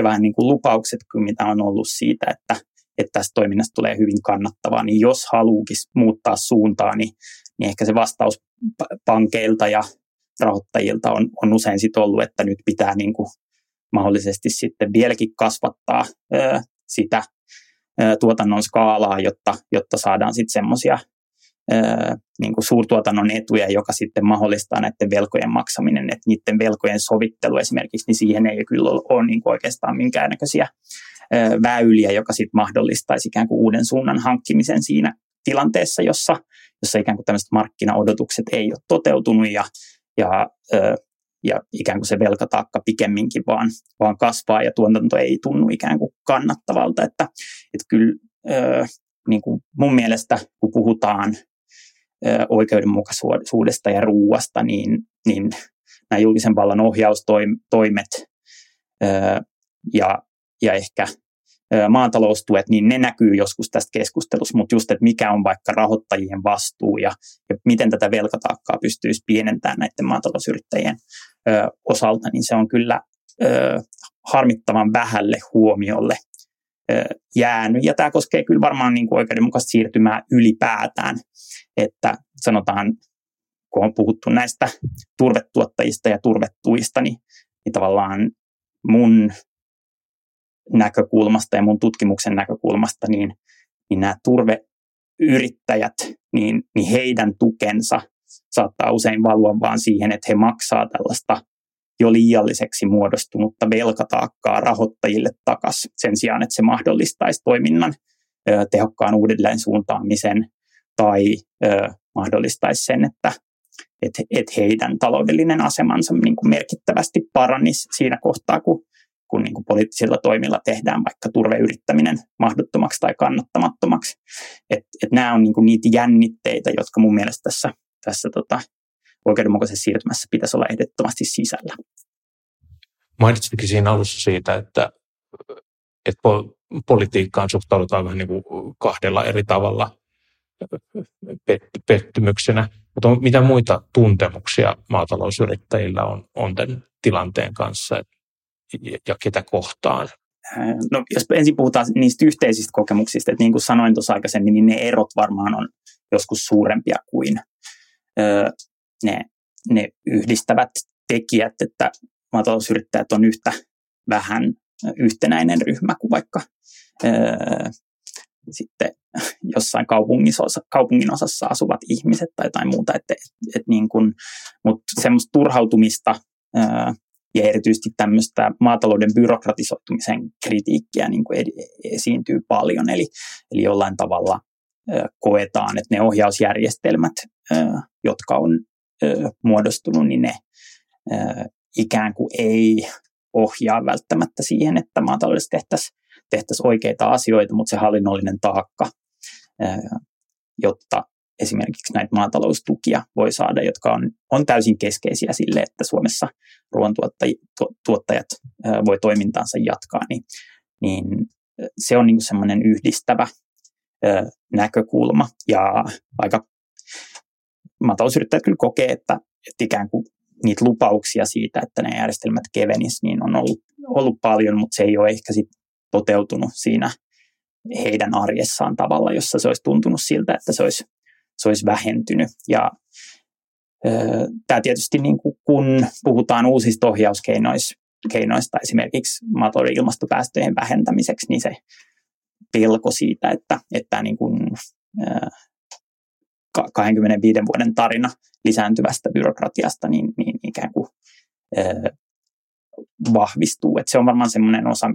vähän niin kuin lupaukset, mitä on ollut siitä, että tästä toiminnasta tulee hyvin kannattavaa, niin jos haluukin muuttaa suuntaa, niin ehkä se vastaus pankeilta ja rahoittajilta on usein sitten ollut, että nyt pitää niin kuin mahdollisesti sitten vieläkin kasvattaa sitä tuotannon skaalaa, jotta saadaan sitten semmoisia niin kuin suurtuotannon etuja, joka sitten mahdollistaa näiden velkojen maksaminen, että niiden velkojen sovittelu esimerkiksi, niin siihen ei kyllä ole niin kuin oikeastaan minkäännäköisiä väyliä, joka sitten mahdollistaisi ikään kuin uuden suunnan hankkimisen siinä tilanteessa, jossa ikään kuin tämmöiset markkinaodotukset ei ole toteutunut ja ikään kuin se velkataakka pikemminkin vaan kasvaa ja tuotanto ei tunnu ikään kuin kannattavalta. Että kyllä niin kuin mun mielestä, kun puhutaan oikeudenmukaisuudesta ja ruuasta, niin nämä julkisen vallan ohjaustoimet ja ehkä maataloustuet, niin ne näkyy joskus tästä keskustelussa, mutta just, että mikä on vaikka rahoittajien vastuu ja miten tätä velkataakkaa pystyisi pienentämään näiden maatalousyrittäjien osalta, niin se on kyllä harmittavan vähälle huomiolle jäänyt. Ja tämä koskee kyllä varmaan niin kuin oikeudenmukaista siirtymää ylipäätään, että sanotaan, kun on puhuttu näistä turvetuottajista ja turvetuista, niin tavallaan mun näkökulmasta ja mun tutkimuksen näkökulmasta, niin nämä turveyrittäjät, niin heidän tukensa saattaa usein valua vaan siihen, että he maksaa tällaista jo liialliseksi muodostunutta velkataakkaa rahoittajille takaisin sen sijaan, että se mahdollistaisi toiminnan tehokkaan uudelleen suuntaamisen tai mahdollistaisi sen, että heidän taloudellinen asemansa niin kuin merkittävästi paranisi siinä kohtaa, kun niin kuin poliittisilla toimilla tehdään vaikka turveyrittäminen mahdottomaksi tai kannattamattomaksi. Et nämä on niin kuin niitä jännitteitä, jotka mun mielestä tässä oikeudenmukaisessa siirtymässä pitäisi olla ehdottomasti sisällä. Mainitsitkin siinä alussa siitä, että politiikkaan suhtaudutaan vähän niin kuin kahdella eri tavalla pettymyksenä. Mutta mitä muita tuntemuksia maatalousyrittäjillä on tämän tilanteen kanssa? Ja ketä kohtaan? No, jos ensin puhutaan niistä yhteisistä kokemuksista, että niin kuin sanoin tuossa aikaisemmin, niin ne erot varmaan on joskus suurempia kuin ne yhdistävät tekijät, että maatalousyrittäjät on yhtä vähän yhtenäinen ryhmä kuin vaikka sitten jossain kaupungin osassa asuvat ihmiset tai jotain muuta. Mutta semmoista turhautumista ja erityisesti tämmöistä maatalouden byrokratisoitumisen kritiikkiä niin kuin esiintyy paljon, eli jollain tavalla koetaan, että ne ohjausjärjestelmät, jotka on muodostunut, niin ne ikään kuin ei ohjaa välttämättä siihen, että maataloudessa tehtäisiin oikeita asioita, mutta se hallinnollinen taakka, jotta esimerkiksi näitä maataloustukia voi saada, jotka on täysin keskeisiä sille, että Suomessa ruoantuottajat voi toimintaansa jatkaa, niin se on niin semmoinen yhdistävä näkökulma. Ja aika maatalousyrittäjät kyllä kokee, että ikään kuin niitä lupauksia siitä, että ne järjestelmät kevenisivät, niin on ollut paljon, mutta se ei ole ehkä sit toteutunut siinä heidän arjessaan tavalla, jossa se olisi tuntunut siltä, että se olisi vähentynyt. Ja tämä tietysti, niin kun puhutaan uusista ohjauskeinoista esimerkiksi maatalouden ilmastopäästöjen vähentämiseksi, niin se pelko siitä, että niin kun, 25 vuoden tarina lisääntyvästä byrokratiasta niin ikään kuin vahvistuu. Et se on varmaan semmoinen osa,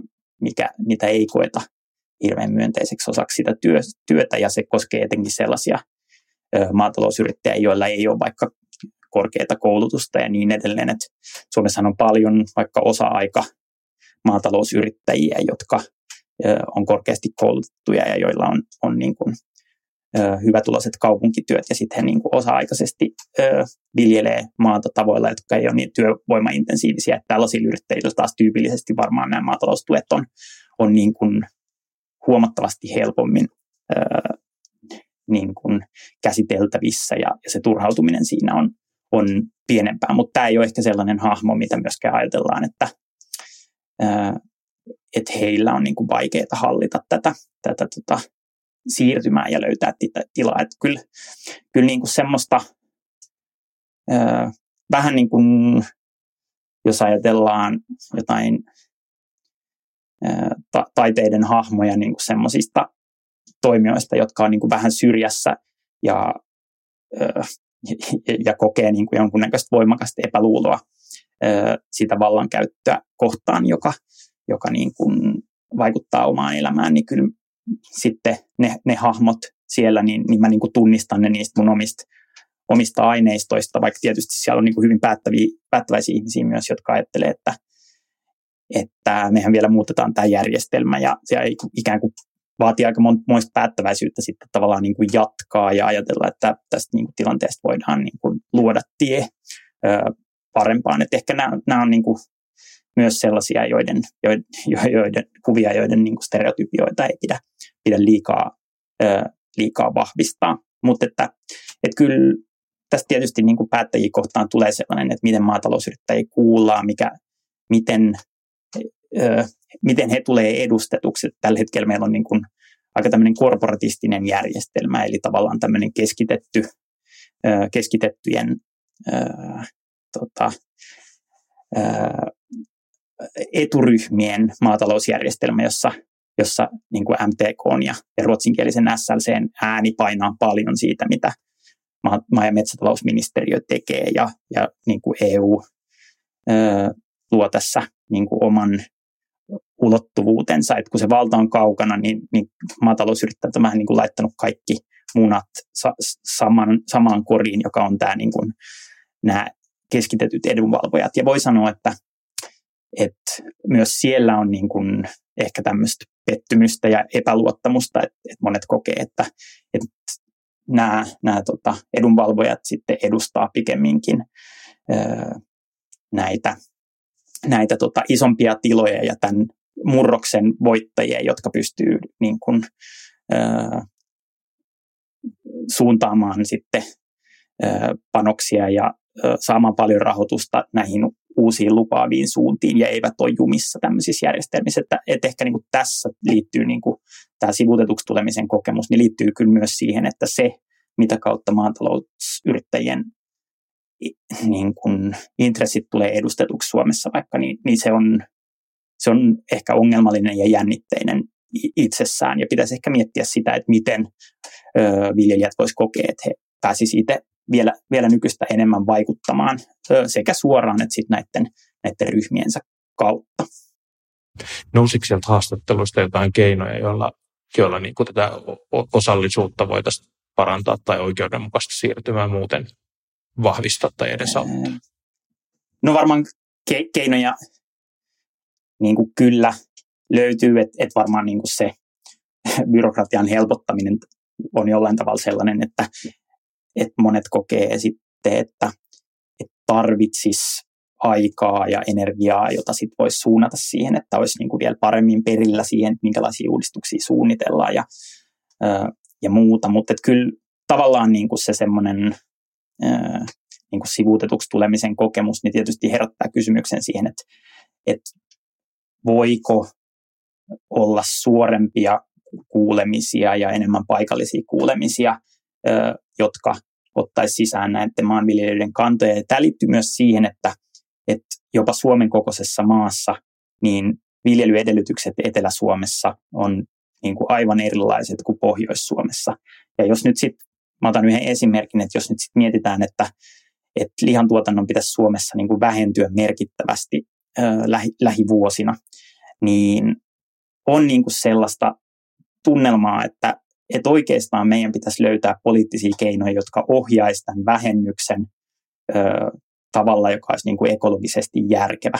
mitä ei koeta hirveän myönteiseksi osaksi sitä työtä, ja se koskee etenkin sellaisia maatalousyrittäjiä, joilla ei ole vaikka korkeata koulutusta ja niin edelleen. Et Suomessa on paljon vaikka osa-aika maatalousyrittäjiä, jotka on korkeasti koulutettuja ja joilla on niin kuin hyvätuloiset kaupunkityöt, ja sitten he niin kuin osa-aikaisesti viljelee maata tavoilla, jotka ei ole niin työvoimaintensiivisiä. Tällaisilla yrittäjillä taas tyypillisesti varmaan nämä maataloustuet on niin kuin huomattavasti helpommin niin kuin käsiteltävissä, ja se turhautuminen siinä on pienempää. Mutta tämä ei ole ehkä sellainen hahmo, mitä myöskään ajatellaan, että heillä on niin kuin vaikeaa hallita tätä siirtymään ja löytää tilaa. Että kyllä niin kuin semmoista vähän niin kuin, jos ajatellaan jotain taiteiden hahmoja niin kuin semmoisista toimijoista, jotka on niin kuin vähän syrjässä ja kokee niin kuin jonkunnäköistä voimakasta epäluuloa sitä vallankäyttöä kohtaan, joka niin kuin vaikuttaa omaan elämään, niin kyllä sitten ne hahmot siellä, niin mä niin kuin tunnistan ne niistä mun omista aineistoista, vaikka tietysti siellä on niin kuin hyvin päättäväisiä ihmisiä myös, jotka ajattelee, että mehän vielä muutetaan tämä järjestelmä, ja se ikään kuin vaatii aika moista päättäväisyyttä sitten tavallaan niin kuin jatkaa ja ajatella, että tästä niin kuin tilanteesta voidaan niin kuin luoda tie parempaan. Et ehkä nämä on niin kuin myös sellaisia joiden kuvia, joiden niin kuin stereotypioita ei pidä liikaa vahvistaa. Mutta että kyllä tässä tietysti niin kuin päättäjiä kohtaan tulee sellainen, että miten maatalousyrittäjiä kuullaan, miten he tulee edustetuksi. Tällä hetkellä meillä on niin kuin aika tämmöinen korporatistinen järjestelmä, eli tavallaan tämmöinen keskitettyjen eturyhmien maatalousjärjestelmä, jossa niin kuin MTK:n ja ruotsinkielisen SLC:n ääni painaa paljon siitä, mitä maa- ja metsätalousministeriö tekee, ja niin kuin EU luo tässä niin kuin oman ulottuvuutensa. Et kun se valta on kaukana, niin maatalousyrittäjät on vähän niin kuin laittanut kaikki munat samaan koriin, joka on tämä niin kuin nämä keskitetyt edunvalvojat. Ja voi sanoa, että myös siellä on niin kuin ehkä tämmöistä pettymystä ja epäluottamusta, että monet kokee, että nämä edunvalvojat sitten edustaa pikemminkin näitä isompia tiloja ja tämän murroksen voittajia, jotka pystyy niin kuin, suuntaamaan sitten panoksia ja saamaan paljon rahoitusta näihin uusiin lupaaviin suuntiin ja eivät ole jumissa tämmöisissä järjestelmissä. Että ehkä niin kuin tässä liittyy niin kuin tämä sivutetuksi tulemisen kokemus, niin liittyy kyllä myös siihen, että se, mitä kautta maatalousyrittäjien niin kuin intressit tulee edustetuksi Suomessa vaikka, niin se on ehkä ongelmallinen ja jännitteinen itsessään, ja pitäisi ehkä miettiä sitä, että miten viljelijät vois kokea, että he pääsisivät itse vielä nykyistä enemmän vaikuttamaan sekä suoraan että sitten näiden näiden ryhmiensä kautta. Nousiko sieltä haastatteluista jotain keinoja, joilla niin kuin tätä osallisuutta voitaisiin parantaa tai oikeudenmukaista siirtymää muuten vahvistaa tai edesauttaa? No varmaan keinoja niin kuin kyllä löytyy, että varmaan niin kuin se byrokratian helpottaminen on jollain tavalla sellainen, että monet kokee sitten, että tarvitsisi aikaa ja energiaa, jota sitten voisi suunnata siihen, että olisi niin kuin vielä paremmin perillä siihen, minkälaisia uudistuksia suunnitellaan ja muuta. Mutta kyllä tavallaan niin kuin se semmoinen niin kuin sivuutetuksi tulemisen kokemus niin tietysti herättää kysymyksen siihen, että voiko olla suorempia kuulemisia ja enemmän paikallisia kuulemisia, jotka ottaisi sisään näiden maanviljelijöiden kantoja. Ja tämä liittyy myös siihen, että jopa Suomen kokoisessa maassa niin viljelyedellytykset Etelä-Suomessa on niin kuin aivan erilaiset kuin Pohjois-Suomessa. Ja jos nyt sitten, mä otan yhden esimerkin, että jos nyt sitten mietitään, että lihantuotannon pitäisi Suomessa niin kuin vähentyä merkittävästi lähivuosina, niin on niin kuin sellaista tunnelmaa, että oikeastaan meidän pitäisi löytää poliittisia keinoja, jotka ohjaisivat tämän vähennyksen tavalla, joka olisi niin kuin ekologisesti järkevä.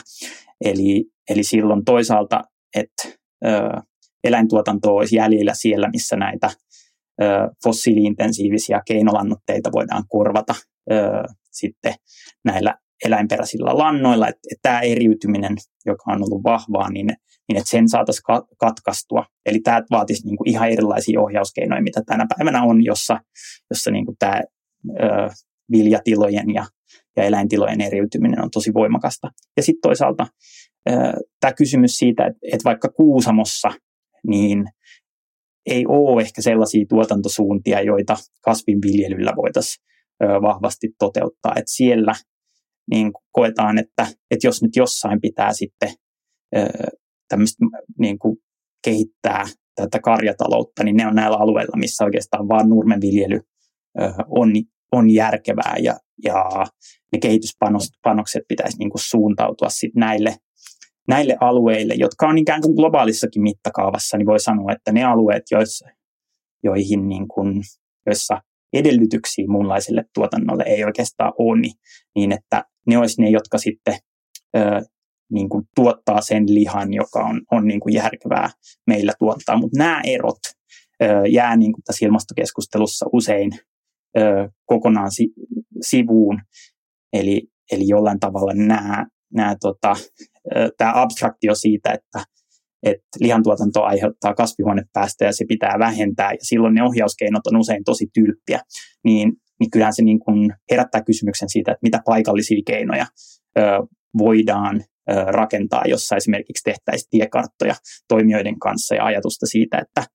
Eli silloin toisaalta, että eläintuotanto olisi jäljellä siellä, missä näitä fossiili-intensiivisiä keinolannoitteita voidaan korvata sitten näillä eläinperäisillä lannoilla. Että tämä eriytyminen, joka on ollut vahvaa, niin että sen saataisiin katkaistua. Eli tämä vaatisi niin kuin ihan erilaisia ohjauskeinoja, mitä tänä päivänä on, jossa niin kuin tämä viljatilojen ja eläintilojen eriytyminen on tosi voimakasta. Ja sitten toisaalta tämä kysymys siitä, että vaikka Kuusamossa niin ei ole ehkä sellaisia tuotantosuuntia, joita kasvinviljelyllä voitaisiin vahvasti toteuttaa. Et siellä niin koetaan, että jos nyt jossain pitää sitten niin kuin kehittää tätä karjataloutta, niin ne on näillä alueilla, missä oikeastaan vaan nurmenviljely on järkevää ja ne kehityspanokset pitäisi niin kuin suuntautua sit näille alueille, jotka on ikään kuin globaalissakin mittakaavassa, niin voi sanoa, että ne alueet, joihin niin kuin, joissa edellytyksiä muunlaiselle tuotannolle ei oikeastaan ole, niin että ne olisi ne, jotka sitten niin kuin tuottaa sen lihan, joka on niin kuin järkevää meillä tuottaa. Mutta nämä erot jää niin kuin tässä ilmastokeskustelussa usein kokonaan sivuun. Eli jollain tavalla tämä abstraktio siitä, että lihantuotanto aiheuttaa kasvihuonepäästöjä ja se pitää vähentää ja silloin ne ohjauskeinot on usein tosi tylppiä, niin kyllähän se niin kuin herättää kysymyksen siitä, että mitä paikallisia keinoja voidaan rakentaa, jossa esimerkiksi tehtäisiin tiekarttoja toimijoiden kanssa ja ajatusta siitä, että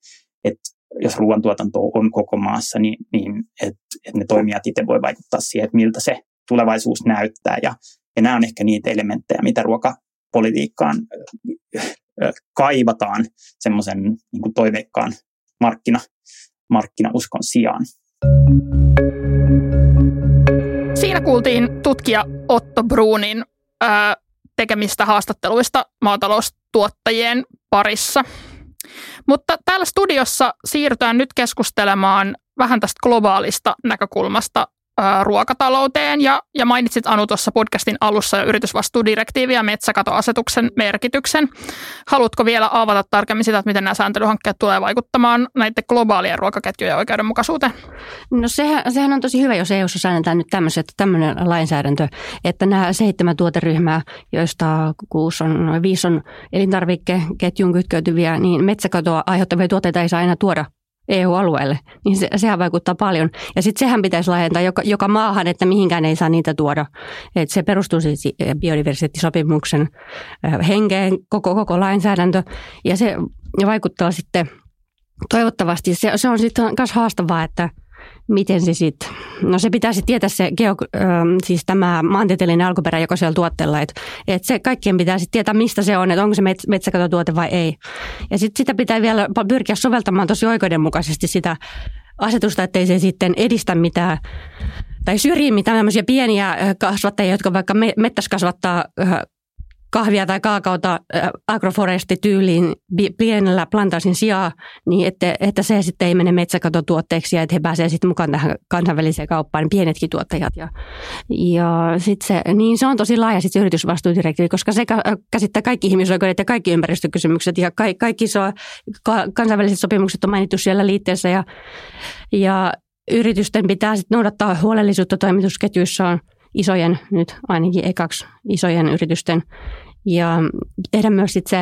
jos ruoantuotanto on koko maassa, niin että ne toimijat itse voi vaikuttaa siihen, että miltä se tulevaisuus näyttää. Ja nämä on ehkä niitä elementtejä, mitä ruokapolitiikkaan kaivataan semmoisen niin kuin toiveikkaan markkinauskon sijaan. Siinä kuultiin tutkija Otto Bruunin tekemistä haastatteluista maataloustuottajien parissa. Mutta täällä studiossa siirrytään nyt keskustelemaan vähän tästä globaalista näkökulmasta ruokatalouteen. Ja mainitsit Anu tuossa podcastin alussa jo yritysvastuudirektiivin ja metsäkatoasetuksen merkityksen. Haluatko vielä avata tarkemmin sitä, että miten nämä sääntelyhankkeet tulee vaikuttamaan näiden globaalien ruokaketjujen oikeudenmukaisuuteen? No sehän on tosi hyvä, jos EU:ssa säännetään nyt tämmöinen lainsäädäntö, että nämä 7 tuoteryhmää, joista 5 on elintarvikeketjun kytkeytyviä, niin metsäkatoa aiheuttavia tuotteita ei saa enää tuoda EU-alueelle, niin sehän vaikuttaa paljon. Ja sitten sehän pitäisi laajentaa joka maahan, että mihinkään ei saa niitä tuoda. Et se perustuu siis biodiversiteettisopimuksen henkeen, koko lainsäädäntö. Ja se vaikuttaa sitten toivottavasti. Se on sitten myös haastavaa, että miten se sitten, no se pitää sitten tietää se siis tämä maantieteellinen alkuperä, joka siellä tuotteella, että se kaikkien pitää sitten tietää, mistä se on, että onko se metsäkatotuote vai ei. Ja sitten sitä pitää vielä pyrkiä soveltamaan tosi oikeudenmukaisesti sitä asetusta, ettei se sitten edistä mitään tai syrji mitään tämmöisiä pieniä kasvattajia, jotka vaikka mettässä kasvattaa kahvia tai kaakaota agroforestityyliin pienellä plantaasin sijaan, niin että se sitten ei mene metsäkatotuotteeksi ja että he pääsevät sitten mukaan tähän kansainväliseen kauppaan, niin pienetkin tuottajat. Ja sitten se, niin se on tosi laaja sitten yritysvastuudirektiivi, koska se käsittää kaikki ihmisoikeudet ja kaikki ympäristökysymykset ja kaikki kansainväliset sopimukset on mainittu siellä liitteessä ja yritysten pitää sitten noudattaa huolellisuutta toimitusketjuissaan. Isojen nyt ainakin ekaksi isojen yritysten ja tehdä myös sit se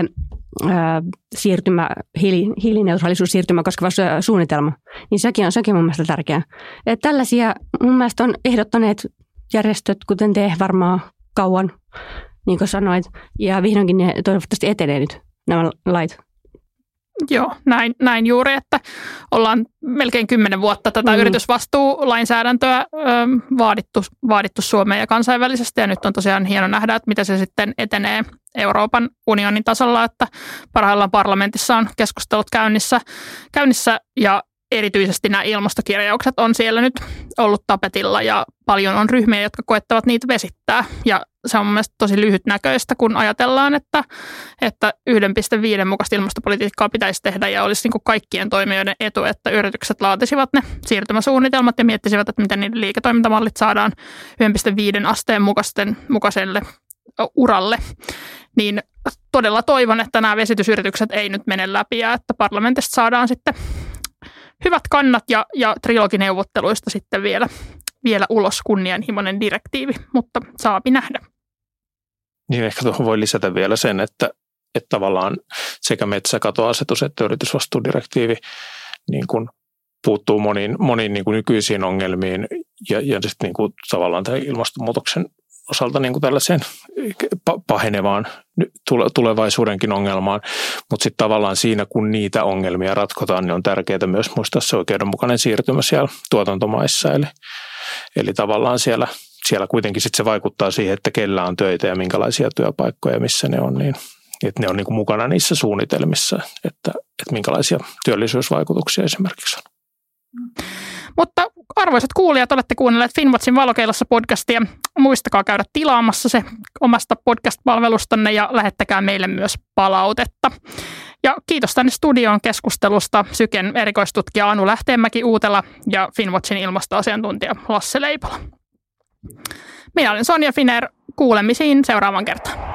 siirtymä, hiilineutraalisuussiirtymä koskeva suunnitelma. Niin sekin on mun mielestä tärkeää. Et tällaisia mun mielestä on ehdottaneet järjestöt, kuten te varmaan kauan, niin kuin sanoit. Ja vihdoinkin ne toivottavasti etenee nyt nämä lait. Joo, näin juuri, että ollaan melkein 10 vuotta tätä yritysvastuulainsäädäntöä vaadittu Suomeen ja kansainvälisesti. Ja nyt on tosiaan hieno nähdä, että miten se sitten etenee Euroopan unionin tasolla, että parhaillaan parlamentissa on keskustelut käynnissä ja erityisesti nämä ilmastokirjaukset on siellä nyt ollut tapetilla ja paljon on ryhmiä, jotka koettavat niitä vesittää. Ja se on mielestäni tosi lyhytnäköistä, kun ajatellaan, että 1,5 mukaista ilmastopolitiikkaa pitäisi tehdä ja olisi niin kuin kaikkien toimijoiden etu, että yritykset laatisivat ne siirtymäsuunnitelmat ja miettisivät, että miten niiden liiketoimintamallit saadaan 1,5 asteen mukaiselle uralle. Niin todella toivon, että nämä vesitysyritykset ei nyt mene läpi ja että parlamentista saadaan sitten hyvät kannat ja trilogineuvotteluista sitten vielä ulos kunnianhimoinen direktiivi, mutta saapi nähdä. Niin ehkä tuohon voi lisätä vielä sen, että tavallaan sekä metsäkatoasetus että yritysvastuudirektiivi niin kuin puuttuu moniin niin kuin nykyisiin ongelmiin ja sitten niin kuin tavallaan tämän ilmastonmuutoksen osalta niin kuin tällaiseen pahenevaan tulevaisuudenkin ongelmaan, mutta sitten tavallaan siinä, kun niitä ongelmia ratkotaan, niin on tärkeää myös muistaa se oikeudenmukainen siirtymä siellä tuotantomaissa. Eli tavallaan siellä kuitenkin sitten se vaikuttaa siihen, että kellä on töitä ja minkälaisia työpaikkoja, missä ne on, niin että ne on niin kuin mukana niissä suunnitelmissa, että minkälaisia työllisyysvaikutuksia esimerkiksi on. Mutta arvoisat kuulijat, olette kuunnelleet Finnwatchin Valokeilassa podcastia. Muistakaa käydä tilaamassa se omasta podcast-palvelustanne ja lähettäkää meille myös palautetta. Ja kiitos tänne studioon keskustelusta Syken erikoistutkija Anu Lähteenmäki-Uutela ja Finnwatchin ilmastoasiantuntija Lasse Leipola. Minä olen Sonja Piner. Kuulemisiin seuraavan kertaan.